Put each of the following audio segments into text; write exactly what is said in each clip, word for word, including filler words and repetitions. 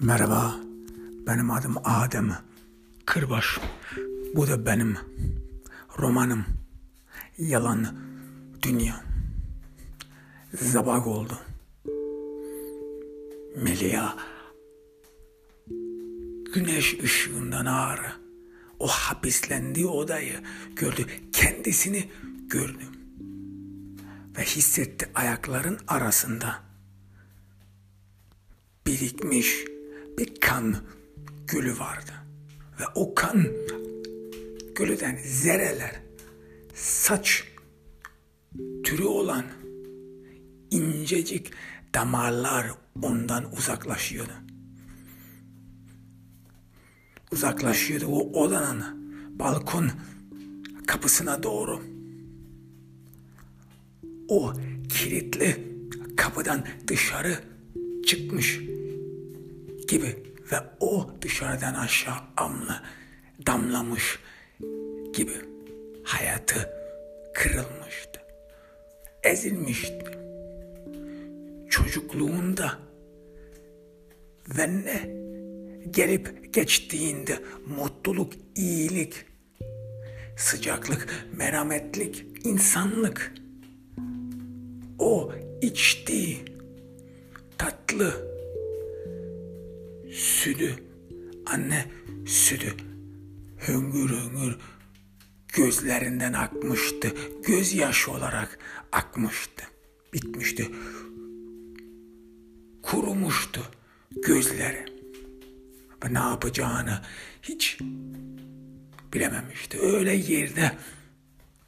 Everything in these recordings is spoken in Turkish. Merhaba, benim adım Adem Kırbaş. Bu da benim romanım Yalan Dünya. Zabak oldu. Meliha güneş ışığından ağrı o hapislendiği odayı gördü. Kendisini gördü. Ve hissetti ayakların arasında birikmiş bir kan gölü vardı. Ve o kan gölüden zerreler, saç türü olan incecik damarlar ondan uzaklaşıyordu. Uzaklaşıyordu o odanın balkon kapısına doğru. O kilitli kapıdan dışarı çıkmış gibi ve o dışarıdan aşağı amla damlamış gibi hayatı kırılmıştı, ezilmişti. Çocukluğunda ve ne gelip geçtiğinde mutluluk, iyilik, sıcaklık, merhametlik, insanlık, o içtiği tatlı sütü, anne sütü hüngür hüngür gözlerinden akmıştı, gözyaşı olarak akmıştı, bitmişti. Kurumuştu gözleri ve ne yapacağını hiç bilememişti. Öyle yerde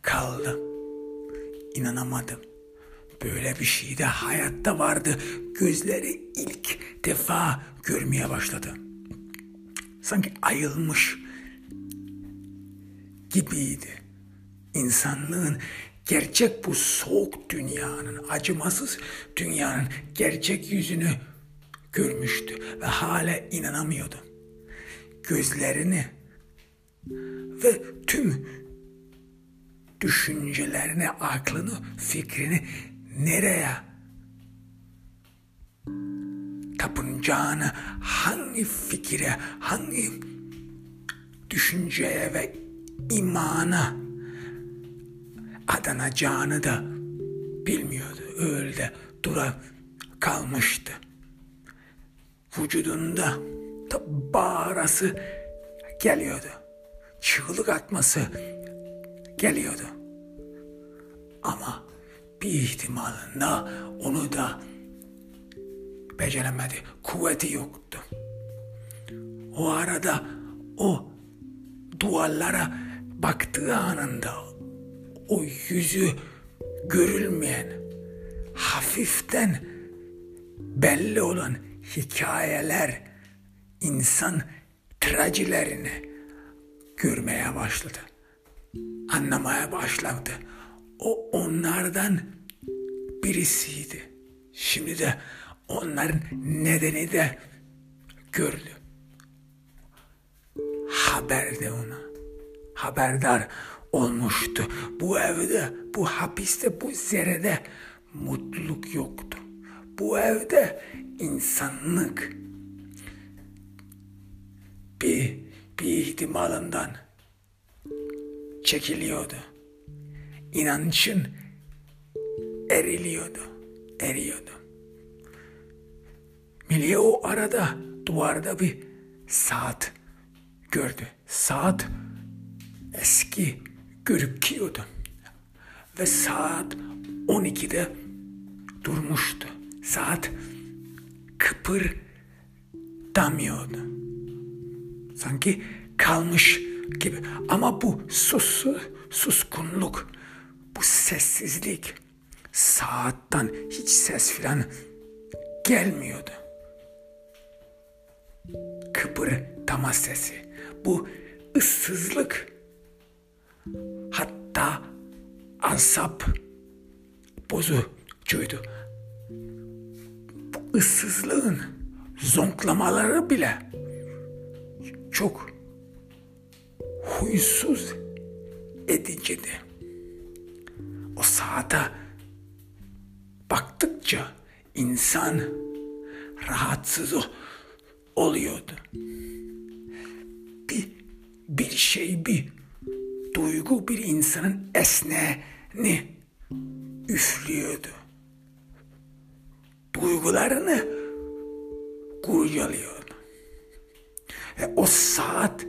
kaldı. İnanamadım. Böyle bir şey de hayatta vardı. Gözleri ilk defa görmeye başladı. Sanki ayılmış gibiydi. İnsanlığın gerçek bu soğuk dünyanın, acımasız dünyanın gerçek yüzünü görmüştü ve hala inanamıyordu. Gözlerini ve tüm düşüncelerini, aklını, fikrini nereye tapınacağını, hangi fikire, hangi düşünceye ve imana adanacağını da bilmiyordu. Öyle de dura kalmıştı. Vücudunda da bağırası geliyordu. Çığlık atması geliyordu. Ama bir ihtimalinde onu da beceremedi. Kuvveti yoktu. O arada o duvarlara baktığı anında o yüzü görülmeyen, hafiften belli olan hikayeler, insan trajedilerini görmeye başladı. Anlamaya başladı. O onlardan birisiydi. Şimdi de onların nedeni de gördü. Haberde ona. Haberdar olmuştu. Bu evde, bu hapiste, bu zerrede mutluluk yoktu. Bu evde insanlık bir, bir ihtimalinden çekiliyordu. İnancın eriliyordu, eriyordu. Meliha o arada duvarda bir saat gördü. Saat eski görüküyordu ve saat on ikide durmuştu. Saat kıpırdamıyordu. Sanki kalmış gibi. Ama bu sus, suskunluk, bu sessizlik, saatten hiç ses filan gelmiyordu. Kıpırdama sesi, bu ıssızlık, hatta asap bozucuydu. Bu ıssızlığın zonklamaları bile çok huysuz ediciydi. O saate baktıkça insan rahatsız oluyordu. Bir, bir şey, bir duygu bir insanın esneğini üflüyordu. Duygularını kurcalıyordu. Ve o saat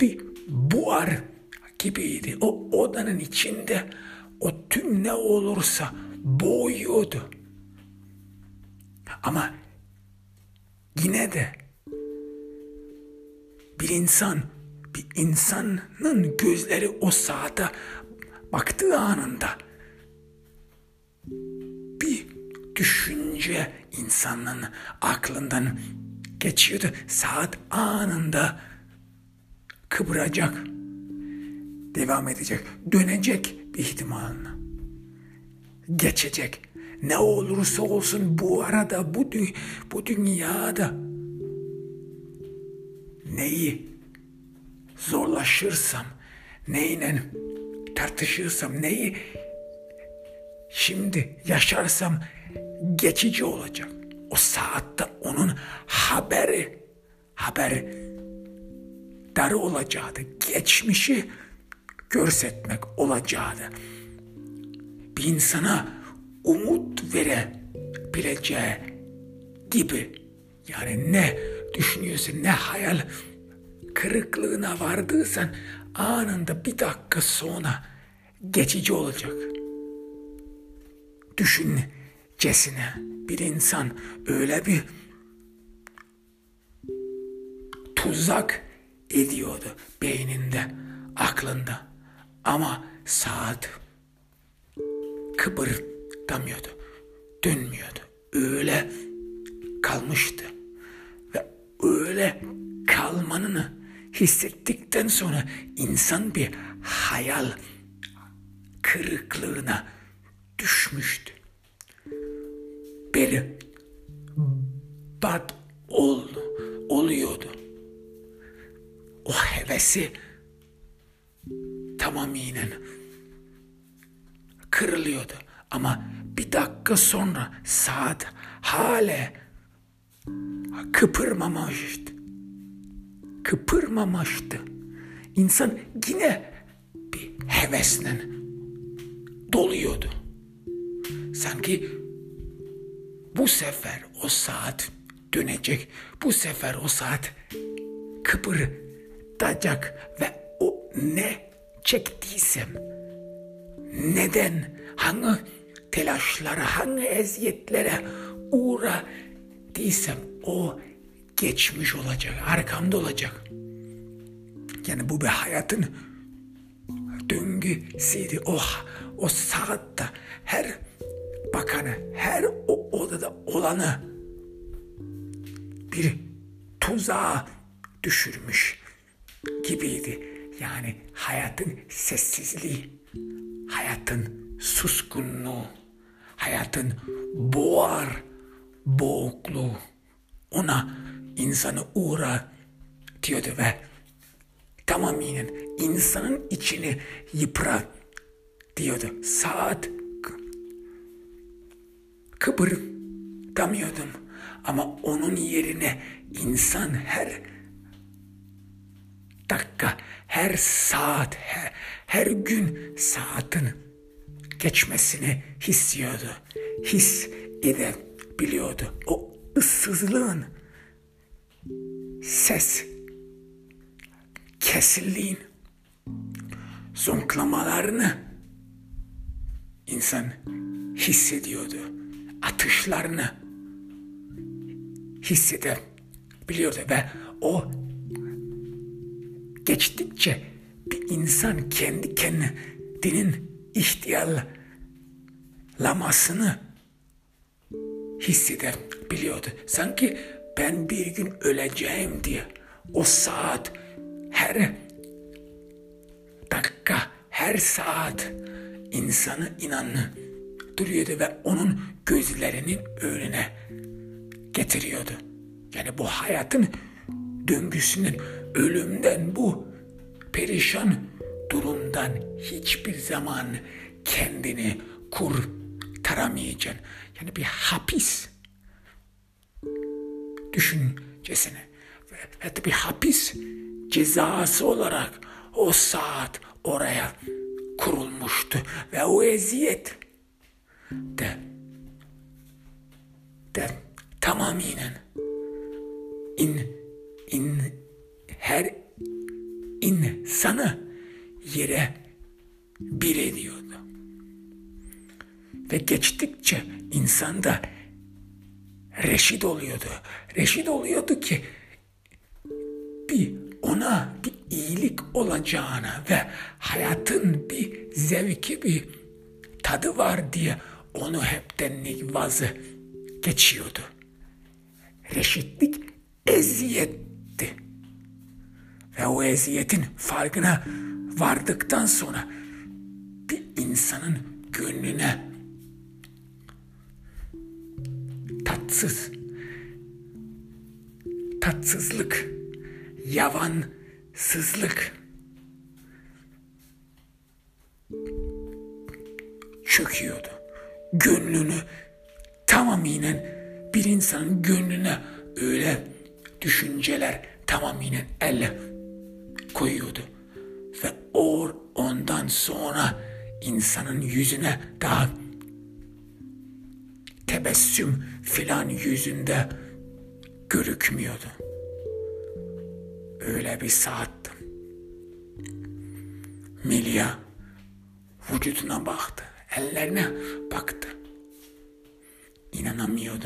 bir buhar gibiydi. O odanın içinde o tüm ne olursa boğuyordu. Ama yine de bir insan, bir insanın gözleri o saate baktığı anında bir düşünce insanın aklından geçiyordu. Saat anında kıvıracak, devam edecek, dönecek bir ihtimalle, geçecek. Ne olursa olsun bu arada, bu, dü- bu dünyada neyi zorlaşırsam, neyle tartışırsam, neyi şimdi yaşarsam geçici olacak. O saatte onun haberi, haberi darı olacaktı. Geçmişi görsetmek olacaktı. Bir insana umut verebileceği gibi, yani ne düşünüyorsun, ne hayal kırıklığına vardıysan anında bir dakika sonra geçici olacak. Düşüncesine bir insan öyle bir tuzak ediyordu beyninde, aklında, ama saat kıpır damıyordu, dönmüyordu. Öyle kalmıştı. Ve öyle kalmanını hissettikten sonra insan bir hayal kırıklığına düşmüştü. Berbat ol, oluyordu. O hevesi tamamıyla kırılıyordu. Ama bir dakika sonra saat hale kıpırmamıştı. Kıpırmamıştı. İnsan yine bir hevesle doluyordu. Sanki bu sefer o saat dönecek. Bu sefer o saat kıpırtacak ve o ne çektiysem, neden, hangi telaşlara, hangi eziyetlere uğradıysam o geçmiş olacak, arkamda olacak. Yani bu bir hayatın döngüsüydü. Oh, o saatte her bakanı, her o odada olanı bir tuzağa düşürmüş gibiydi. Yani hayatın sessizliği, hayatın suskunluğu, hayatın boğar boğukluğu ona insanı uğratıyordu ve tamamıyla insanın içini yıpratıyordu. Saat kıpırdamıyordum ama onun yerine insan her dakika, her saat, her, her gün saatin geçmesini hissiyordu, his edebiliyordu. O ıssızlığın, ses kesilliğin zonklamalarını insan hissediyordu. Atışlarını hissedebiliyordu ve o geçtikçe bir insan kendi kendinin ihtiyarlamasını hissedebiliyordu. Sanki ben bir gün öleceğim diye o saat her dakika, her saat insanı inandırıyordu ve onun gözlerinin önüne getiriyordu. Yani bu hayatın döngüsünün, ölümden, bu perişan durumdan hiçbir zaman kendini kurtaramayacaksın. Yani bir hapis düşüncesine. bir hapis cezası olarak o saat oraya kurulmuştu ve o eziyet de de tamamen in in her insanı yere bir ediyordu. Ve geçtikçe insanda reşit oluyordu. Reşit oluyordu ki bir ona bir iyilik olacağına ve hayatın bir zevki, bir tadı var diye onu hepten vazı geçiyordu. Reşitlik eziyetti. Ve o eziyetin farkına vardıktan sonra bir insanın gönlüne tatsız, tatsızlık, yavansızlık çöküyordu. Gönlünü tamamen bir insanın gönlüne öyle düşünceler tamamen elle koyuyordu. Ve or ondan sonra insanın yüzüne daha tebessüm filan yüzünde görükmüyordu. Öyle bir saatti. Meliha vücuduna baktı, ellerine baktı. İnanamıyordu.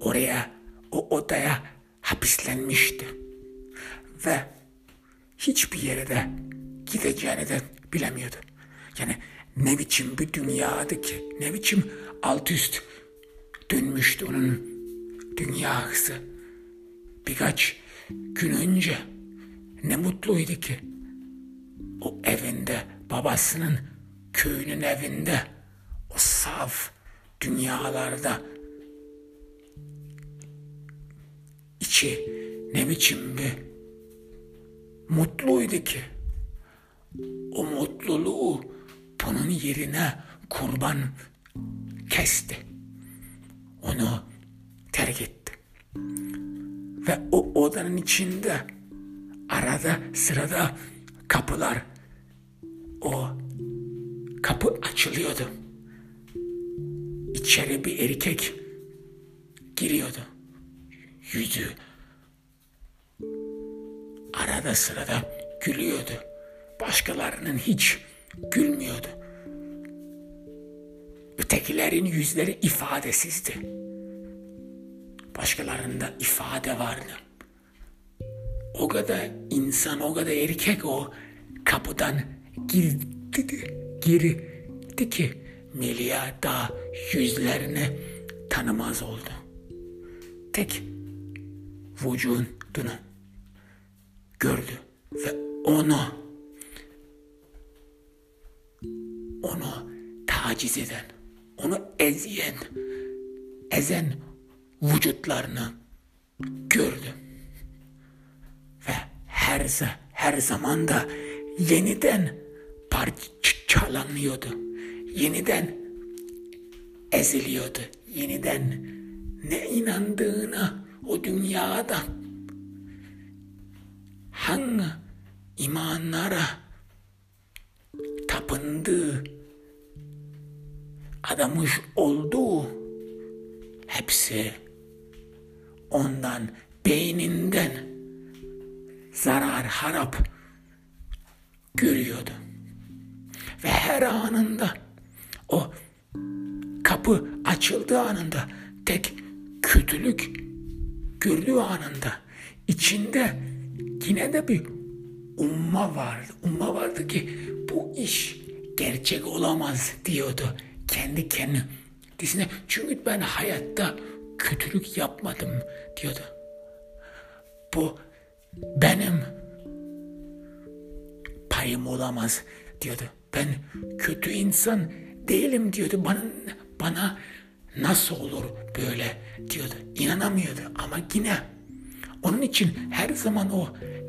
Oraya, o odaya hapislenmişti. Ve hiçbir yere de gideceğini de bilemiyordu. Yani ne biçim bir dünyadı ki, ne biçim alt üst dönmüştü onun dünyası. Birkaç gün önce ne mutluydu ki o evinde, babasının köyünün evinde, o saf dünyalarda içi ne biçim bir mutluydu ki o mutluluğu bunun yerine kurban kesti. Onu terk etti. Ve o odanın içinde arada sırada kapılar, o kapı açılıyordu. İçeri bir erkek giriyordu. Yüzü arada sırada gülüyordu. Başkalarının hiç gülmüyordu. Ötekilerin yüzleri ifadesizdi. Başkalarında ifade vardı. O kadar insan, o kadar erkek o kapıdan girdi, girdi ki Meliha daha yüzlerini tanımaz oldu. Tek vücudunu gördü ve onu onu taciz eden, onu eziyen, ezen vücutlarını gördü. Ve her, her zaman da yeniden parçalanıyordu. Yeniden eziliyordu. Yeniden ne inandığına o dünyada, hangi imanlara tapındığı, adamış olduğu hepsi ondan, beyninden zarar, harap görüyordu. Ve her anında, o kapı açıldığı anında, tek kötülük gördüğü anında içinde yine de bir umma vardı. Umma vardı ki bu iş gerçek olamaz diyordu kendi kendisine. Çünkü ben hayatta kötülük yapmadım diyordu. Bu benim payım olamaz diyordu. Ben kötü insan değilim diyordu. Bana, bana nasıl olur böyle diyordu. İnanamıyordu ama yine onun için her zaman o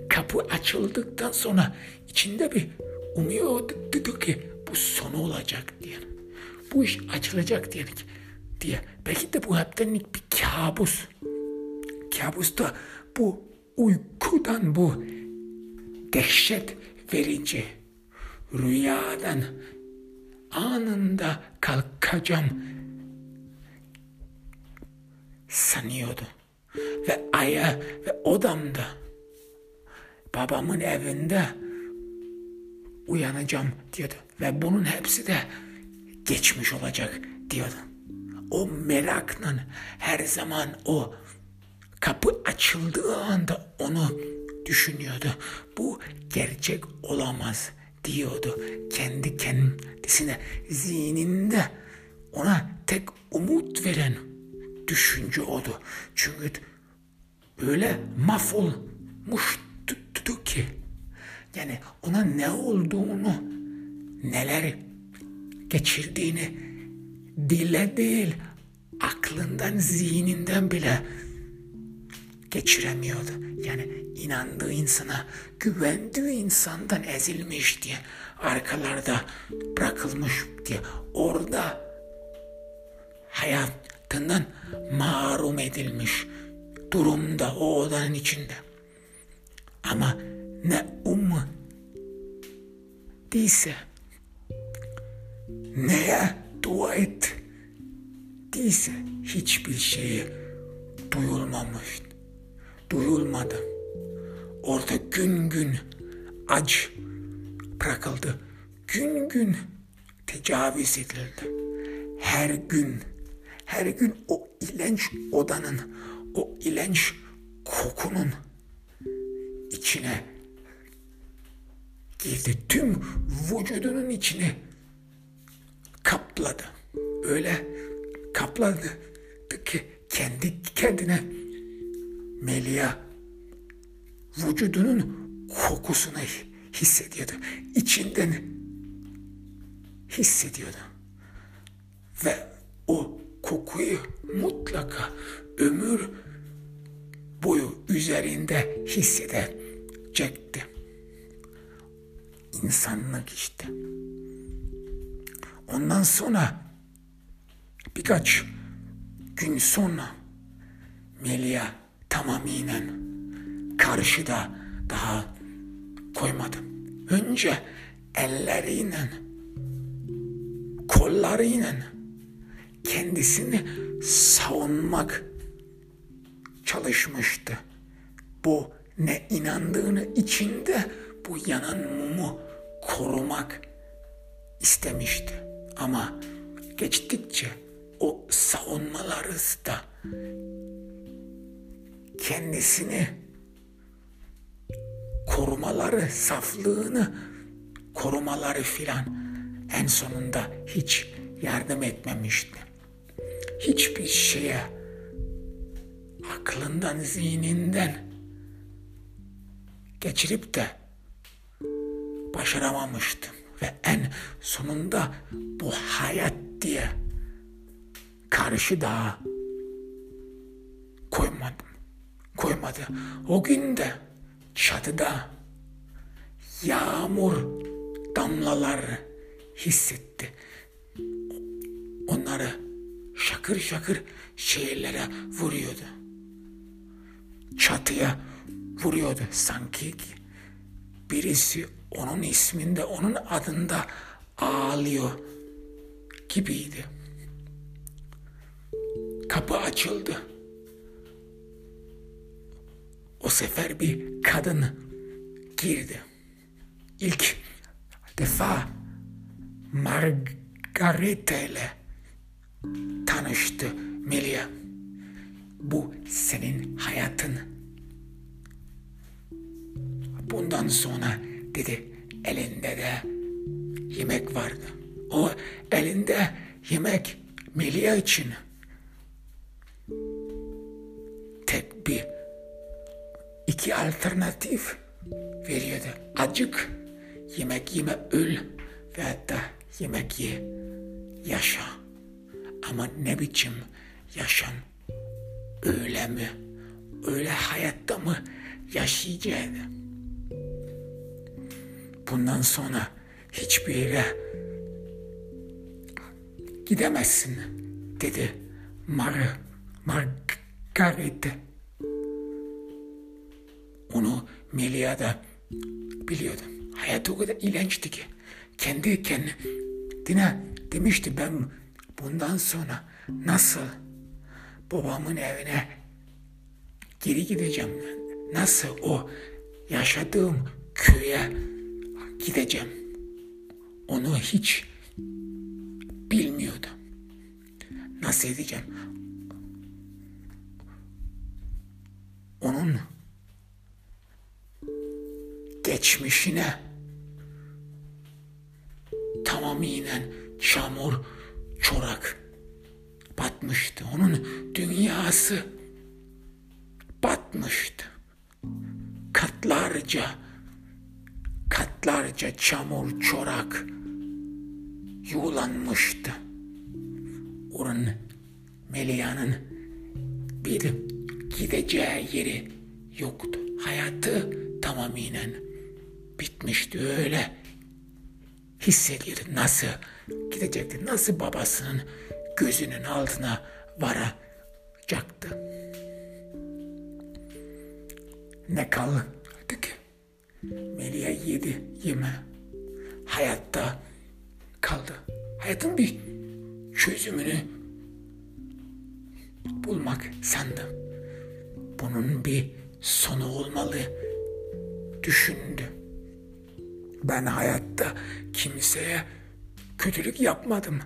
kapı açıldıktan sonra içinde bir umuyordu ki bu sonu olacak diye. Bu iş açılacak diye, diye. Belki de bu hepten bir kabus. Kabus da bu uykudan, bu dehşet verici rüyadan anında kalkacağım sanıyordu. Ve aya ve odamda, babamın evinde uyanacağım diyordu. Ve bunun hepsi de geçmiş olacak diyordu. O merakla her zaman o kapı açıldığı anda onu düşünüyordu. Bu gerçek olamaz diyordu kendi kendisine. Zihninde ona tek umut veren düşünce odu. Çünkü öyle mahvolmuştu ki, yani ona ne olduğunu, neler geçirdiğini dile değil, aklından, zihninden bile geçiremiyordu. Yani inandığı insana, güvendiği insandan ezilmiş diye, arkalarda bırakılmış diye, orada hayatından mahrum edilmiş durumda o odanın içinde. Ama ne ummudiyse, neye dua ettiyse hiçbir şeyi duyulmamıştı. Duyulmadı. Orada gün gün aç bırakıldı. Gün gün tecavüz edildi. Her gün, her gün o iğrenç odanın, o iğrenç kokunun içine girdi. Tüm vücudunun içine kapladı. Öyle kapladı ki kendi kendine Meliha vücudunun kokusunu hissediyordu. İçinden hissediyordu. Ve o kokuyu mutlaka ömür boyu üzerinde hissedecekti. İnsanlık işte. Ondan sonra birkaç gün sonra Meliha tamamıyla karşıda daha koymadım. Önce elleriyle, kollarıyla kendisini savunmak çalışmıştı. Bu ne inandığını içinde, bu yanan mumu korumak istemişti. Ama geçtikçe o savunmaları da kendisini korumaları, saflığını korumaları filan en sonunda hiç yardım etmemişti. Hiçbir şeye aklından, zihninden geçirip de başaramamıştı. Ve en sonunda bu hayat diye karşı dağa koymadım. koymadı. O gün de çatıda yağmur damlaları hissetti. Onları şakır şakır şehirlere vuruyordu. Çatıya vuruyordu. Sanki ki birisi onun isminde, onun adında ağlıyor gibiydi. Kapı açıldı. O sefer bir kadın girdi. İlk defa Margarita ile tanıştı Meliha. Bu senin hayatın. Bundan sonra dedi, elinde de yemek vardı. O elinde yemek Meliha için tek bir İki alternatif veriyordu. Acık, yemek yeme öl, ve hatta yemek ye, yaşa. Ama ne biçim yaşam? Öyle mi? Öyle hayatta mı yaşayacaktı? Bundan sonra hiçbir yere gidemezsin dedi Mar Margarita. onu Meliha da biliyordu. Hayatı o kadar iğrençti ki kendi kendine demişti, ben bundan sonra nasıl babamın evine geri gideceğim, nasıl o yaşadığım köye gideceğim, onu hiç bilmiyordu. Nasıl edeceğim? Onun geçmişine tamamen çamur çorak batmıştı. Onun dünyası batmıştı. Katlarca, katlarca çamur çorak yuğlanmıştı. Orhan Meliha'nın bir gideceği yeri yoktu. Hayatı tamamen bitmişti. Öyle hissediyordu. Nasıl gidecekti? Nasıl babasının gözünün altına varacaktı? Ne kaldı ki? Meliha yedi yeme. Hayatta kaldı. Hayatın bir çözümünü bulmak sandı. Bunun bir sonu olmalı düşündü. Ben hayatta kimseye kötülük yapmadım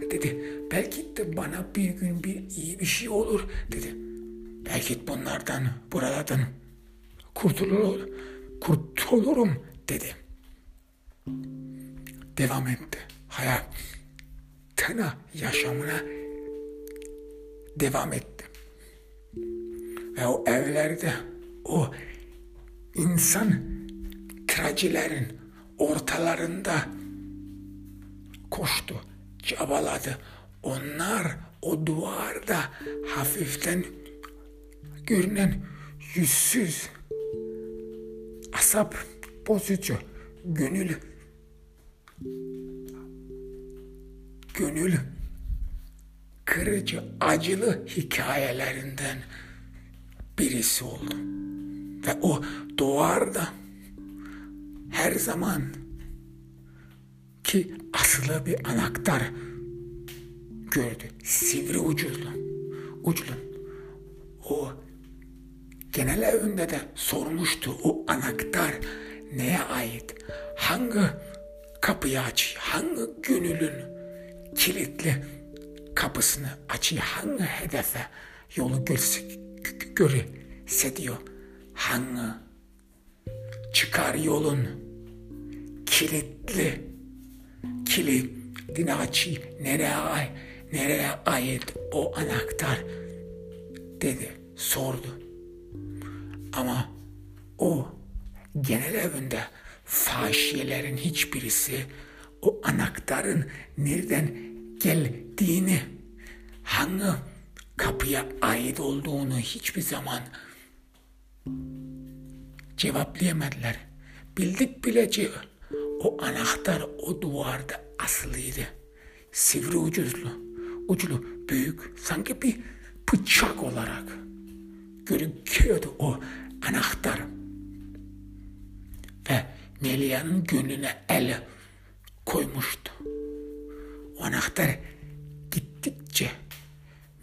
dedi. Belki de bana bir gün bir iyi bir şey olur dedi. Belki bunlardan, buralardan kurtulur, kurtulurum dedi. Devam etti. Hayatına, yaşamına devam etti. Ve o evlerde, o insan trajilerin ortalarında koştu, çabaladı. Onlar o duvarda hafiften görünen yüzsüz, asap bozucu, gönül gönül kırıcı, acılı hikayelerinden birisi oldu. Ve o duvarda her zaman ki asılı bir anahtar gördü. Sivri uculu. Uculu. O genel evinde de sormuştu, o anahtar neye ait? Hangi kapıyı açıyor? Hangi gönülün kilitli kapısını açıyor? Hangi hedefe yolu gösteriyor? Hangi çıkar yolun kilitli kilidini açıyor? Nereye ait? Nereye ait o anahtar? Dedi, sordu. Ama o genel evinde fahişelerin hiçbirisi o anahtarın nereden geldiğini, hangi kapıya ait olduğunu hiçbir zaman cevaplayamadılar. Bildik bileceği o anahtar o duvarda asılıydı. Sivri ucuzlu, uclu, büyük, sanki bir bıçak olarak görünüyordu o anahtar. Ve Meliha'nın gönlüne el koymuştu. O anahtar gittikçe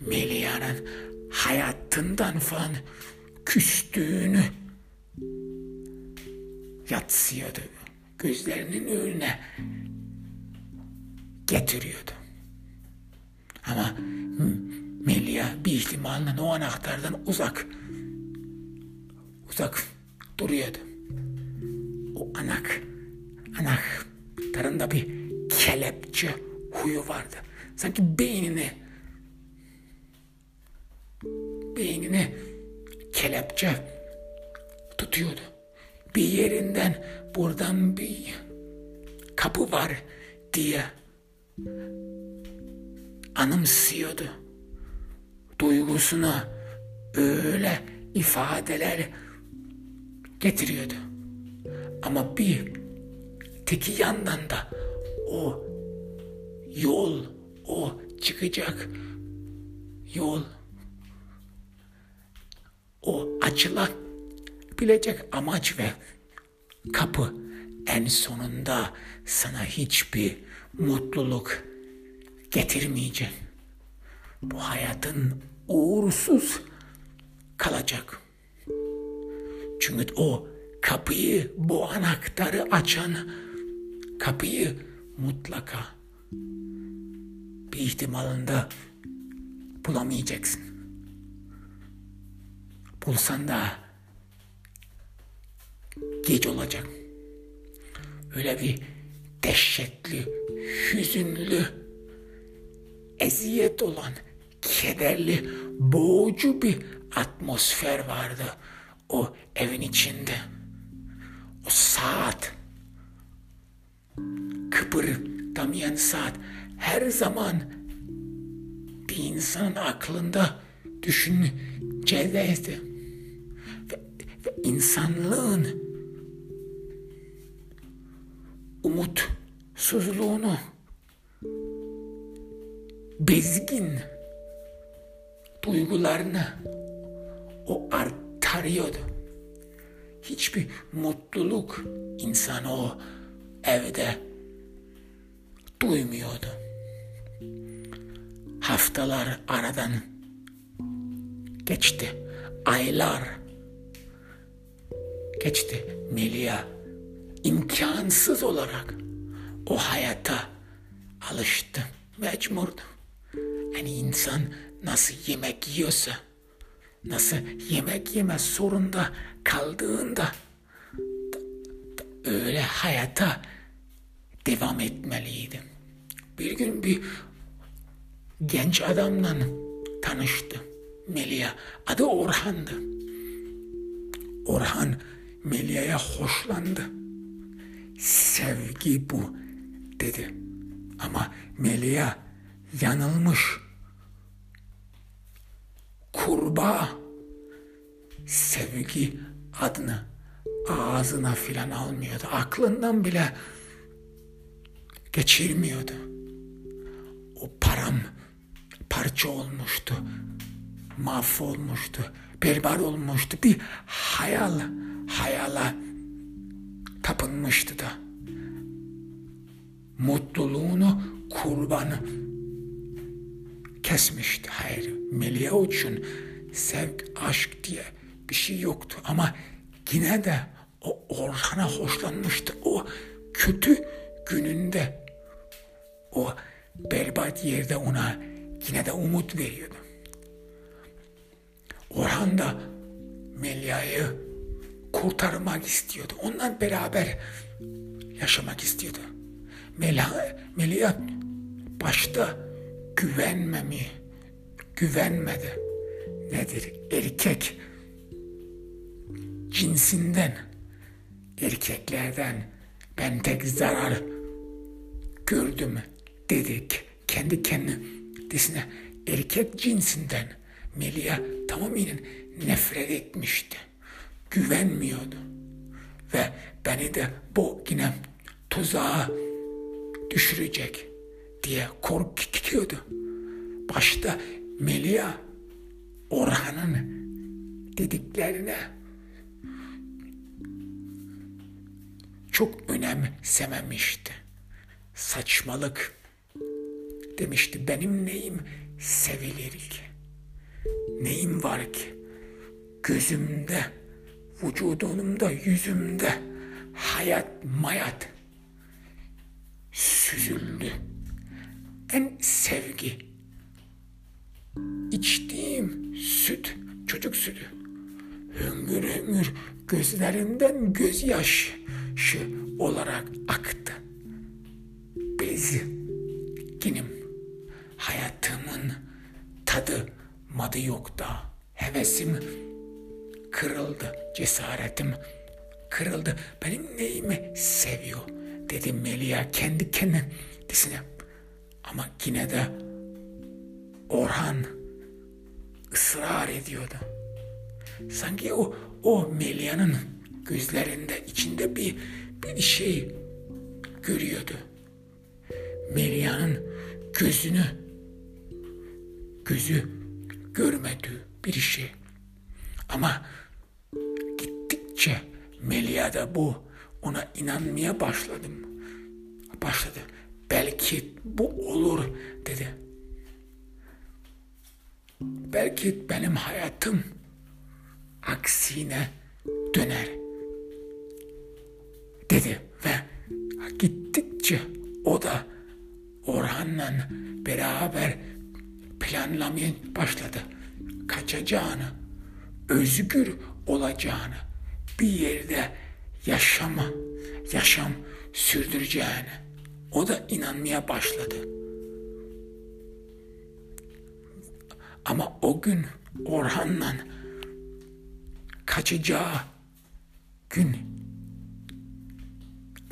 Meliha'nın hayatından falan küstüğünü yatsıyordu. Gözlerinin önüne getiriyordu. Ama Meliha bir ihtimalle o anahtardan uzak uzak duruyordu. O anak anahtarında bir kelepçe huyu vardı. Sanki beynini beynini kelepçe tutuyordu. Bir yerinden, buradan bir kapı var diye anımsıyordu. Duygusuna öyle ifadeler getiriyordu. Ama bir teki yandan da o yol, o çıkacak yol, o açılan bilecek amaç ve kapı en sonunda sana hiçbir mutluluk getirmeyecek. Bu hayatın uğursuz kalacak. Çünkü o kapıyı, bu anahtarı açan kapıyı mutlaka bir ihtimalında bulamayacaksın. Bulsan da geç olacak. Öyle bir dehşetli, hüzünlü, eziyet olan, kederli, boğucu bir atmosfer vardı o evin içinde. O saat, kıpırdamayan saat her zaman bir insanın aklında düşüncedeydi. Ve, ve insanlığın umutsuzluğunu, bezgin duygularını o arttırıyordu. Hiçbir mutluluk insanı o evde duymuyordu. Haftalar aradan geçti. Aylar geçti. Meliha imkansız olarak o hayata alıştı. Mecburdu. Yani insan nasıl yemek yiyorsa, nasıl yemek yeme zorunda kaldığında da, da öyle hayata devam etmeliydi. Bir gün bir genç adamla tanıştı Meliha. Adı Orhan'dı. Orhan Meliha'ya hoşlandı. Sevgi bu dedi. Ama Meliha yanılmış. Kurbağa sevgi adını ağzına filan almıyordu. Aklından bile geçirmiyordu. O param parça olmuştu. Mahvolmuştu. Berbat olmuştu. Bir hayal, hayala tapınmıştı da. Mutluluğunu kurbanı kesmişti. Hayır, Meliha için sevk, aşk diye bir şey yoktu. Ama yine de o Orhan'a hoşlanmıştı. O kötü gününde, o berbat yerde ona yine de umut veriyordu. Orhan da Meliha'yı kurtarmak istiyordu. Ondan beraber yaşamak istiyordu. Meliha, Meliha başta güvenmemi, güvenmedi. Nedir? Erkek cinsinden, erkeklerden ben tek zarar gördüm dedik. Kendi kendisine erkek cinsinden Meliha tamamıyla nefret etmişti. Güvenmiyordu. Ve beni de bu yine tuzağa düşürecek diye korkuyordu. Başta Meliha Orhan'ın dediklerine çok önemsememişti. Saçmalık demişti. Benim neyim sevilir ki? Neyim var ki? Gözümde, vücudumda, yüzümde hayat mayat süzüldü. En sevgi, içtiğim süt, çocuk sütü, hüngür hüngür gözlerimden gözyaşı olarak aktı. Bezginim, hayatımın tadı madı yok da. Hevesim kırıldı, cesaretim kırıldı. Benim neyimi seviyor dedi Meliha kendi kendisine. Ama yine de Orhan ısrar ediyordu. Sanki o o Meliha'nın gözlerinde, içinde bir bir şey görüyordu. Meliha'nın gözünü gözü görmedi bir şey. Ama gittik gittikçe Meliha da bu ona inanmaya başladım. Başladı. Belki bu olur dedi. Belki benim hayatım aksine döner dedi ve gittikçe o da Orhan'la beraber planlamaya başladı. Kaçacağını, özgür olacağını, bir yerde yaşama, yaşam sürdüreceğini. O da inanmaya başladı. Ama o gün Orhan'la kaçacağı gün,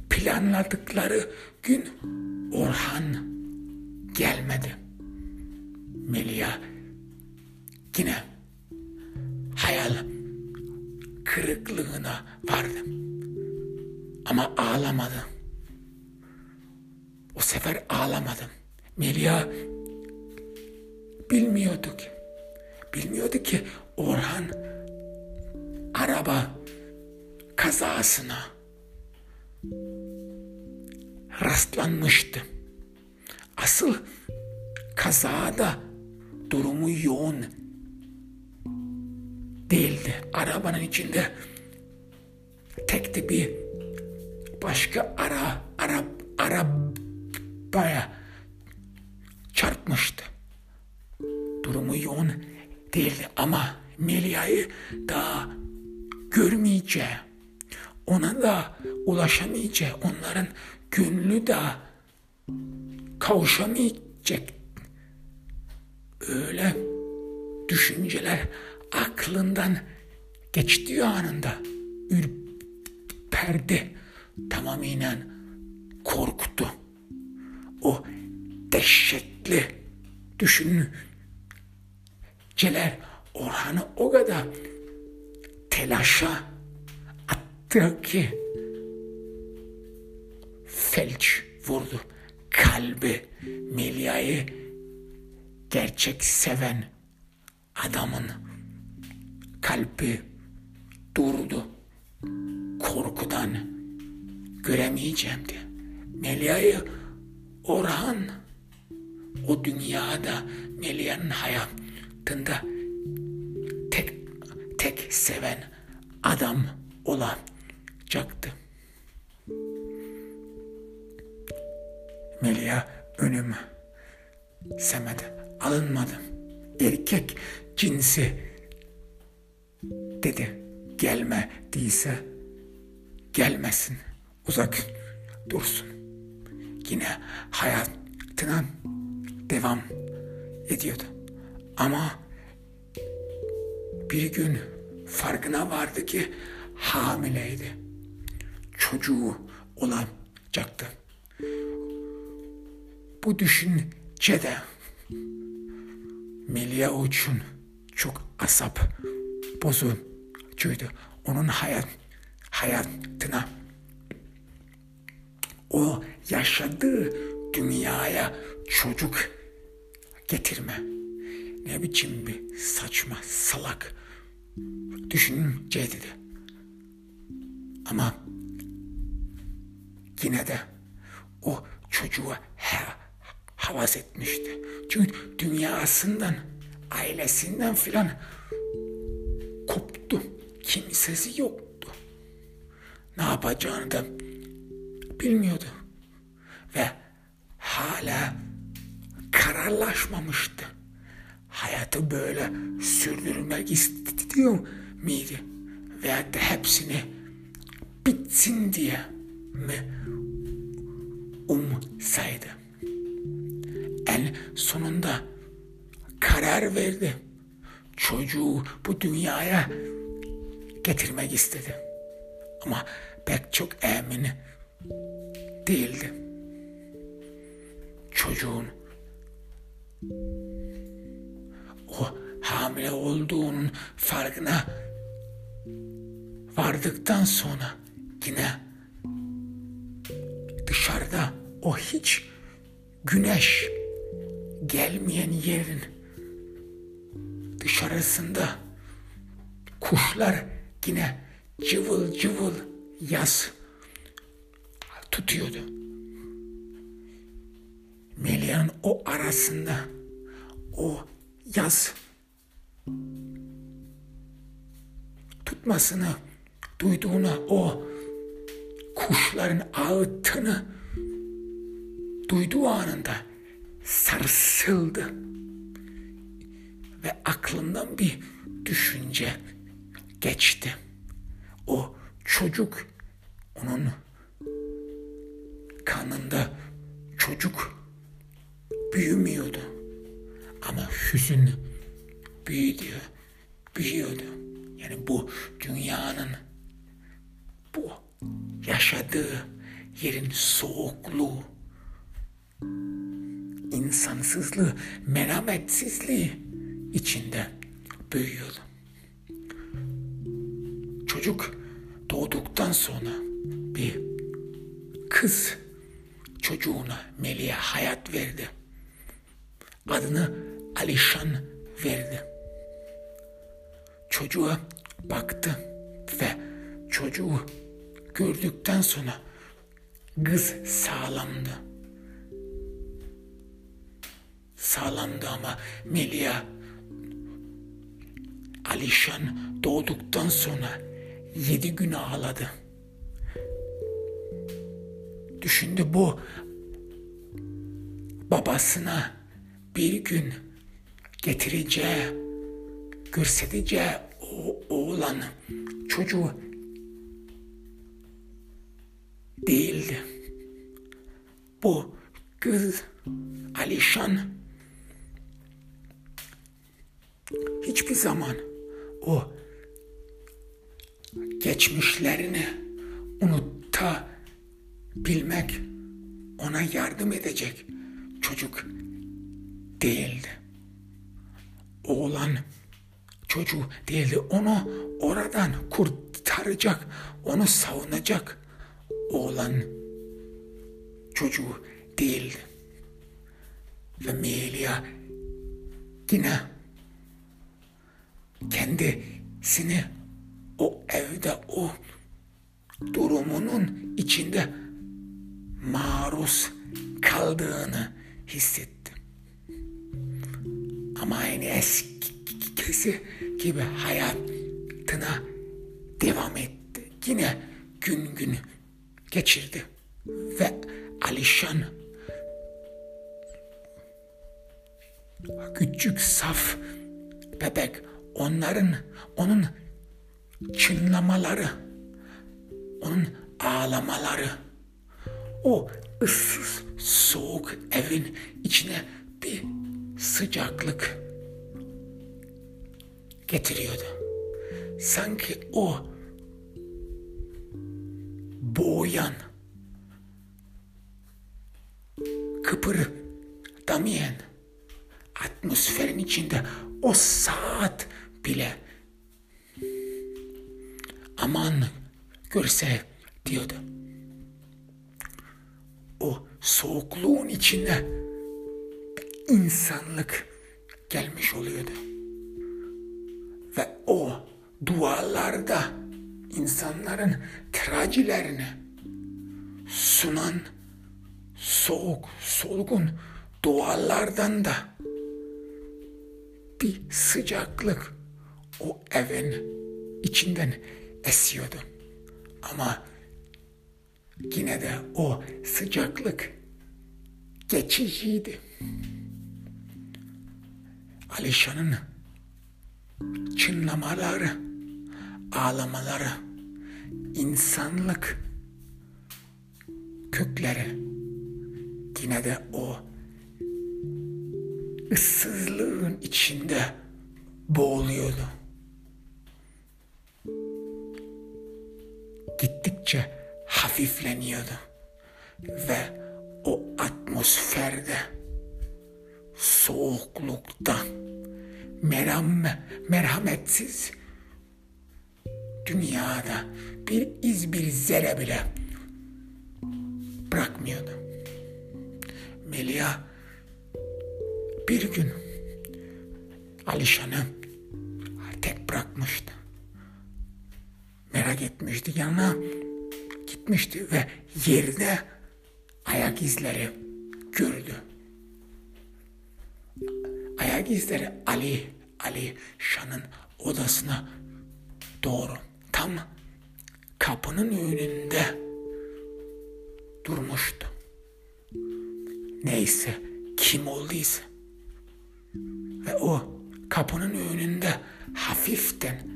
planladıkları gün Orhan gelmedi. Meliha yine hayal kırıklığına vardı. Ama ağlamadı. O sefer ağlamadım. Meliha bilmiyordu ki. Bilmiyordu ki Orhan araba kazasına rastlanmıştı. Asıl kazada durumu yoğun değildi. Arabanın içinde tekti bir başka ara arab arabaya çarpmıştı. Durumu yoğun değildi ama Meliha'yı daha görmeyeceği, ona da ulaşamayacağı, onların gönlü de kavuşamayacak. Öyle düşünceler aklından geçtiği anında ürperdi. Tamamen korktu. O dehşetli düşünceler Orhan'ı o kadar telaşa attı ki felç vurdu. Kalbi Meliha'yı gerçek seven adamın kalbi durdu. Korkudan göremeyeceğim diye. Meliha'yı Orhan o dünyada, Meliha'nın hayatında tek tek seven adam olacaktı. Meliha önüm semedi, alınmadım. Erkek cinsi dedi. Gelme diyse gelmesin, uzak dursun. Yine hayatına devam ediyordu. Ama bir gün farkına vardı ki hamileydi. Çocuğu olacaktı. Bu düşüncede Meliha için çok asap bozucuydu. Onun hayat hayatına, o yaşadığı dünyaya çocuk getirme. Ne biçim bir saçma salak düşünce dedi. Ama yine de o çocuğa her havas etmişti. Çünkü dünyasından, ailesinden filan koptu. Kimsesi yoktu. Ne yapacağını da bilmiyordu. Ve hala kararlaşmamıştı. Hayatı böyle sürdürmek istiyor muydu? Veyahut da hepsini bitsin diye mi umsaydı? En sonunda karar verdi. Çocuğu bu dünyaya getirmek istedi. Ama pek çok emin değildi. Çocuğun o hamile olduğunun farkına vardıktan sonra yine dışarıda o hiç güneş gelmeyen yerin dışarısında kuşlar yine cıvıl cıvıl yaz tutuyordu. Meliha'nın o arasında o yaz tutmasını duyduğuna, o kuşların ağıtını duyduğu anında sarsıldı ve aklından bir düşünce geçti. O çocuk, onun kanında çocuk büyümüyordu ama hüzün büyüyor, büyüyordu. Yani bu dünyanın, bu yaşadığı yerin soğukluğu, insansızlığı, merhametsizliği içinde büyüyordu. Çocuk doğduktan sonra bir kız çocuğuna Meliha hayat verdi. Adını Alişan verdi. Çocuğa baktı ve çocuğu gördükten sonra kız sağlamdı. Sağlamdı ama Meliha, Alişan doğduktan sonra yedi gün ağladı. Düşündü, bu babasına bir gün getireceği, görseteceği o oğlan çocuğu değildi. Bu kız Alişan hiçbir zaman o geçmişlerini unutabilmek ona yardım edecek çocuk değildi. Oğlan çocuğu değildi. Onu oradan kurtaracak, onu savunacak oğlan çocuğu değildi. Ve Meliha yine kendisini o evde, o durumunun içinde maruz kaldığını hissetti. Ama aynı eskisi gibi hayatına devam etti. Yine gün gün geçirdi ve Alişan küçük saf bebek, onların, onun çınlamaları, onun ağlamaları, o ıssız soğuk evin içine bir sıcaklık getiriyordu. Sanki o boğuyan, kıpırdamayan atmosferin içinde o saat bile aman görse diyordu. O soğukluğun içinde insanlık gelmiş oluyordu. Ve o dualarda insanların trajilerini sunan soğuk, solgun dualardan da bir sıcaklık o evin içinden esiyordu. Ama yine de o sıcaklık geçiciydi. Alişan'ın çınlamaları, ağlamaları, insanlık kökleri yine de o ıssızlığın içinde boğuluyordu. Gittikçe hafifleniyordu ve o atmosferde, soğuklukta, merham, merhametsiz dünyada bir iz, bir zerre bile bırakmıyordu. Meliha bir gün Alişan'ı tek bırakmıştı. gitmişti yanına. Gitmişti ve yerde ayak izleri gördü. Ayak izleri Ali, Alişan'ın odasına doğru tam kapının önünde durmuştu. Neyse, kim olduysa ve o kapının önünde hafiften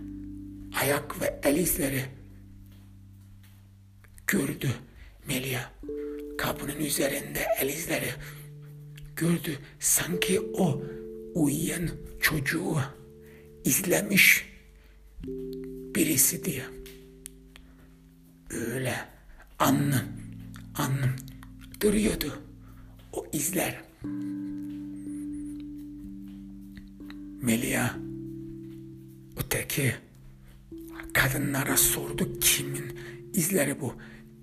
ayak ve el izleri gördü Meliha. Kapının üzerinde el izleri gördü. Sanki o uyuyan çocuğu izlemiş birisi diye. Öyle anlam anlam duruyordu o izler. Meliha öteki kadınlara sordu, kimin izleri bu?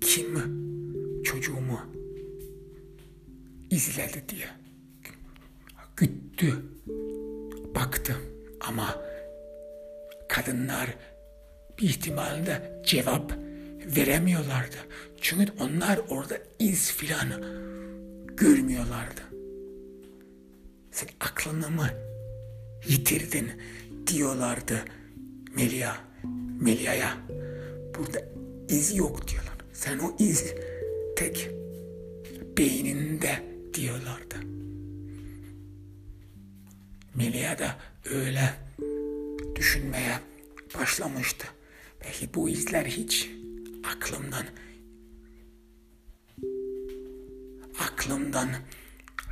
Kim çocuğumu izledi diye. Güttü, baktı ama kadınlar bir ihtimalle cevap veremiyorlardı. Çünkü onlar orada iz filan görmüyorlardı. Sen aklını mı yitirdin diyorlardı Meliha. Meliha'ya burada iz yok diyorlar. Sen o iz tek beyninde diyorlardı. Meliha da öyle düşünmeye başlamıştı. Belki bu izler hiç aklımdan aklımdan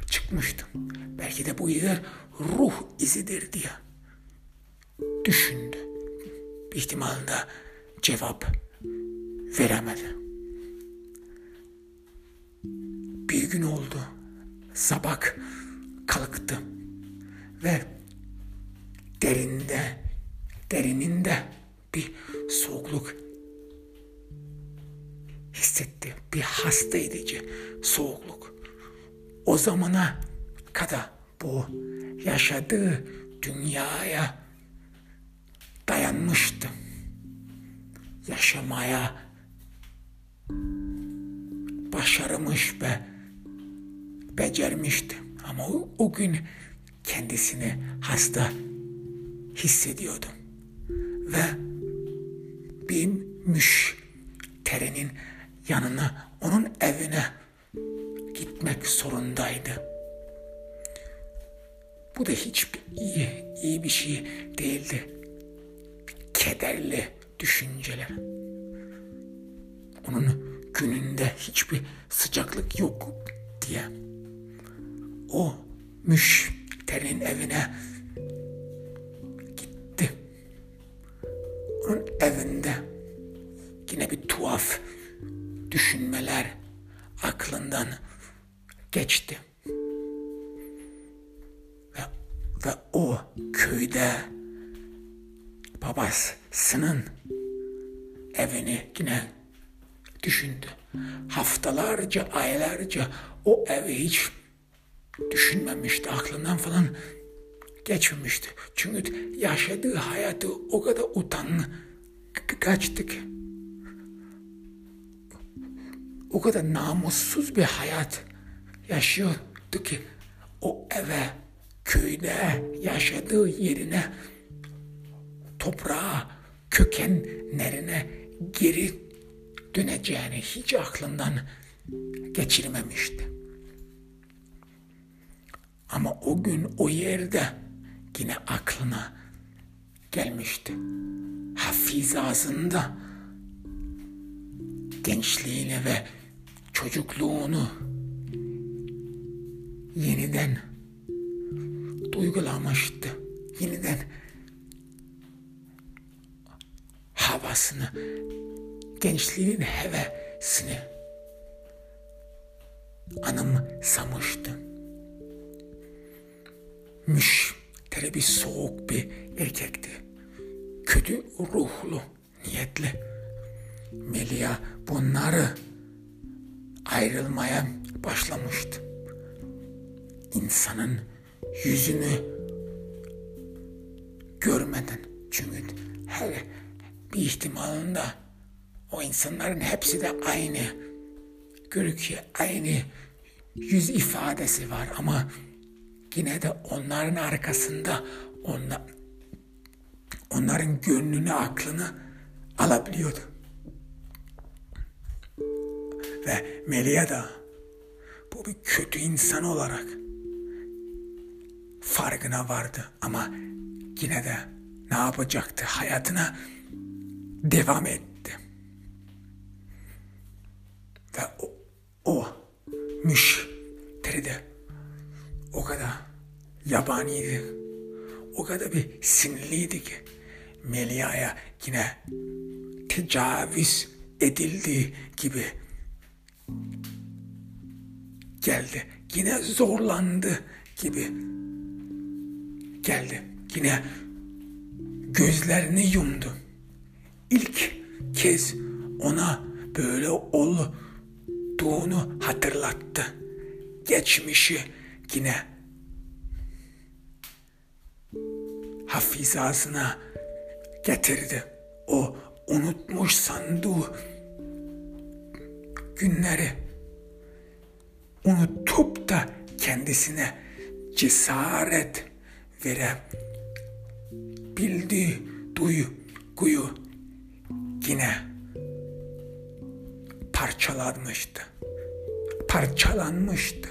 çıkmıştım. Belki de bu izler ruh izidir diye düşündü. İhtimalle cevap veremedi. Bir gün oldu. Sabah kalktı ve derinde derininde bir soğukluk hissetti. Bir hasta edici soğukluk. O zamana kadar bu yaşadığı dünyaya dayanmıştı. Yaşamaya başarmış ve becermişti. Ama o, o gün kendisini hasta hissediyordu. Ve bir müşterinin yanına, onun evine gitmek zorundaydı. Bu da hiç iyi, iyi bir şey değildi. Kederli düşünceler. Onun gününde hiçbir sıcaklık yok diye. O müşterinin evine gitti. Onun evinde yine bir tuhaf düşünmeler aklından geçti. Ve, ve o köyde babasının evini yine düşündü. Haftalarca, aylarca o evi hiç düşünmemişti. Aklından falan geçmemişti. Çünkü yaşadığı hayatı o kadar utangaçtı ki. O kadar namussuz bir hayat yaşıyordu ki o eve, köyde, yaşadığı yerine, toprağa, kökenlerine geri döneceğini hiç aklından geçirmemişti. Ama o gün o yerde yine aklına gelmişti. Hafizasında gençliğini ve çocukluğunu yeniden duygulamıştı. Yeniden havasını, gençliğin hevesini anımsamıştı. Müşteri bir soğuk bir erkekti. Kötü ruhlu, niyetli. Meliha bunları ayrılmaya başlamıştı. İnsanın yüzünü görmeden, çünkü her bir ihtimalinde O insanların hepsi de aynı. Görükü aynı yüz ifadesi var ama yine de onların arkasında onlar, onların gönlünü, aklını alabiliyordu. Ve Meliha da bu bir kötü insan olarak farkına vardı ama yine de ne yapacaktı? Hayatına devam etti. Ve o, o müşteri de o kadar yabaniydi, o kadar bir sinirliydi ki Meliha'ya yine tecavüz edildiği gibi geldi. Yine zorlandı gibi geldi. Yine gözlerini yumdu. İlk kez ona böyle olduğunu hatırlattı. Geçmişi yine hafızasına getirdi. O unutmuş sandığı günleri unutup da kendisine cesaret verebildiği duyguyu yine parçalanmıştı. Parçalanmıştı.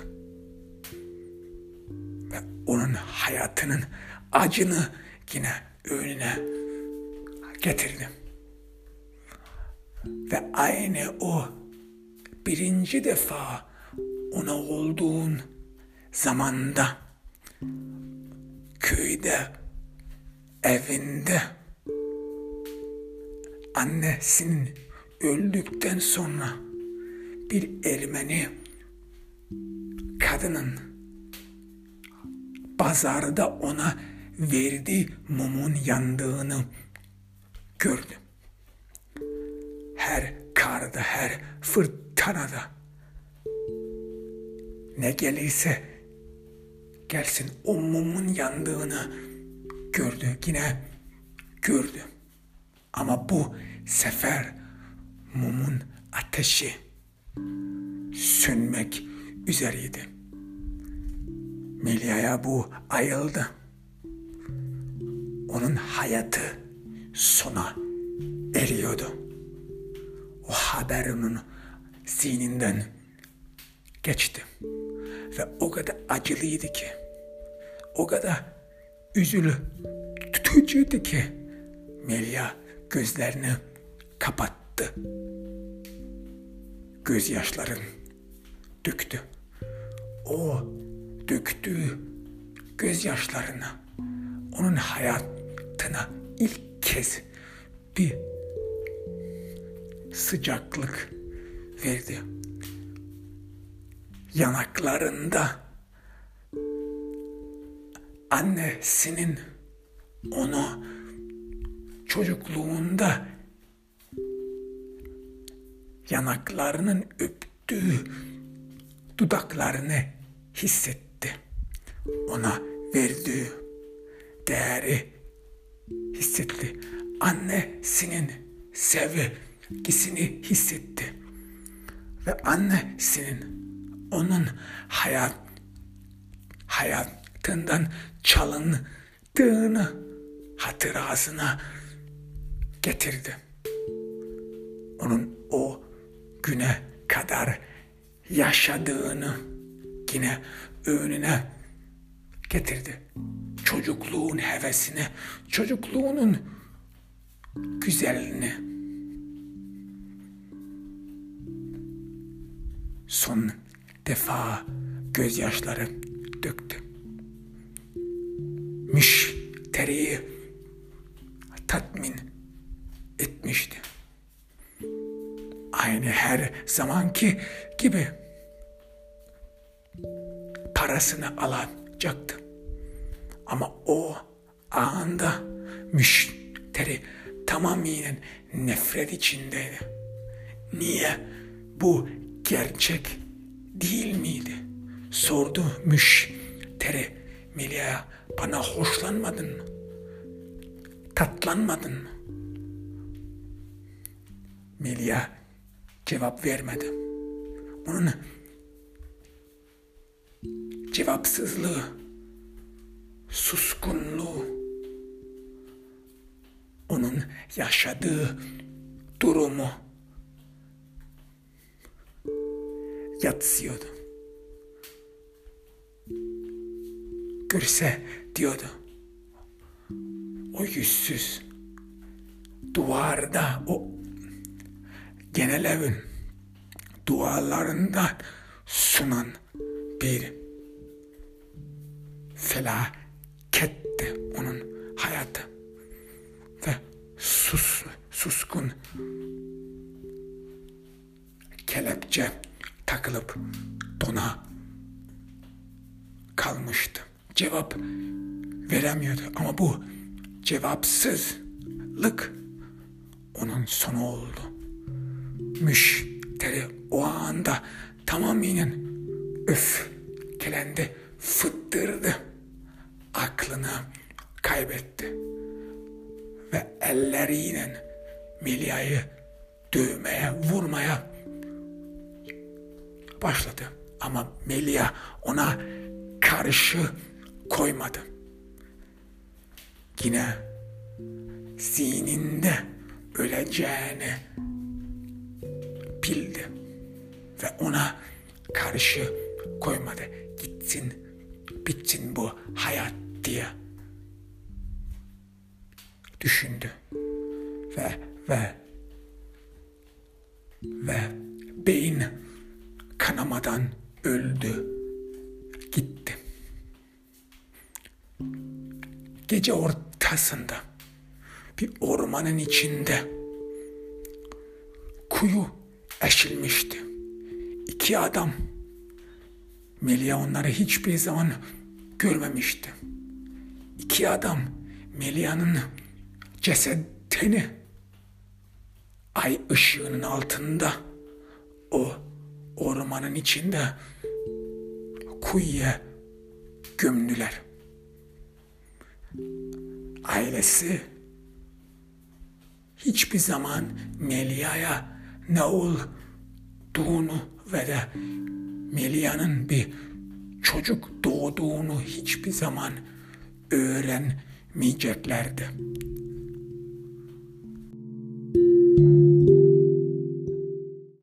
Ve onun hayatının acını yine önüne getirdim. Ve aynı o birinci defa ona olduğun zamanda köyde, evinde annesinin öldükten sonra bir Ermeni kadının pazarda ona verdiği mumun yandığını gördüm. Her karda, her fırtınada ne gelirse gelsin o mumun yandığını gördü. Yine gördü. Ama bu sefer mumun ateşi sönmek üzereydi. Meliha'ya bu ayıldı. Onun hayatı sona eriyordu. O haber onun zihninden geçti. Ve o kadar acılıydı ki, o kadar üzücüydü ki Meliha gözlerini kapattı. Gözyaşlarını döktü. O döktüğü gözyaşlarını onun hayatına ilk kez bir sıcaklık verdi. Yanaklarında annesinin onu çocukluğunda yanaklarının öptüğü dudaklarını hissetti. Ona verdiği değeri hissetti. Annesinin sevgisini hissetti. Ve annesinin onun hayat hayatından çalındığını hatırasına getirdi. Onun o güne kadar yaşadığını yine önüne getirdi. Çocukluğun hevesini, çocukluğunun güzelliğini son defa gözyaşları döktü. Müşteriyi tatmin etmişti. Aynı her zamanki gibi parasını alacaktı. Ama o anda müşteri tamamen nefret içindeydi. Niye? Bu gerçek değil miydi? Sordu müşteri Meliha, bana hoşlanmadın mı? Tatlanmadın mı? Meliha cevap vermedi. Onun cevapsızlığı, suskunluğu, onun yaşadığı durumu yatsıyordu. Görse diyordu, o yüzsüz duvarda, o genel evin duvarlarında sunan bir felaketti onun hayatı ve sus suskun kelepçe takılıp dona kalmıştı. Cevap veremiyordu ama bu cevapsızlık onun sonu oldu. Müşteri o anda tamamen öfkelendi, fıttırdı, aklını kaybetti ve elleriyle Meliha'yı dövmeye, vurmaya başladı. Ama Meliha ona karşı koymadı. Yine zihninde öleceğini bildi ve ona karşı koymadı. Gitsin, bitsin bu hayat diye düşündü ve ve ve beyin kanamadan öldü, gitti. Gece ortasında bir ormanın içinde kuyu eşilmişti. İki adam, Meliha onları hiçbir zaman görmemişti. İki adam Meliha'nın cesedini ay ışığının altında o ormanın içinde kuyuya gömdüler. Ailesi hiçbir zaman Meliha'ya ne olduğunu ve de Meliha'nın bir çocuk doğduğunu hiçbir zaman öğrenmeyeceklerdi.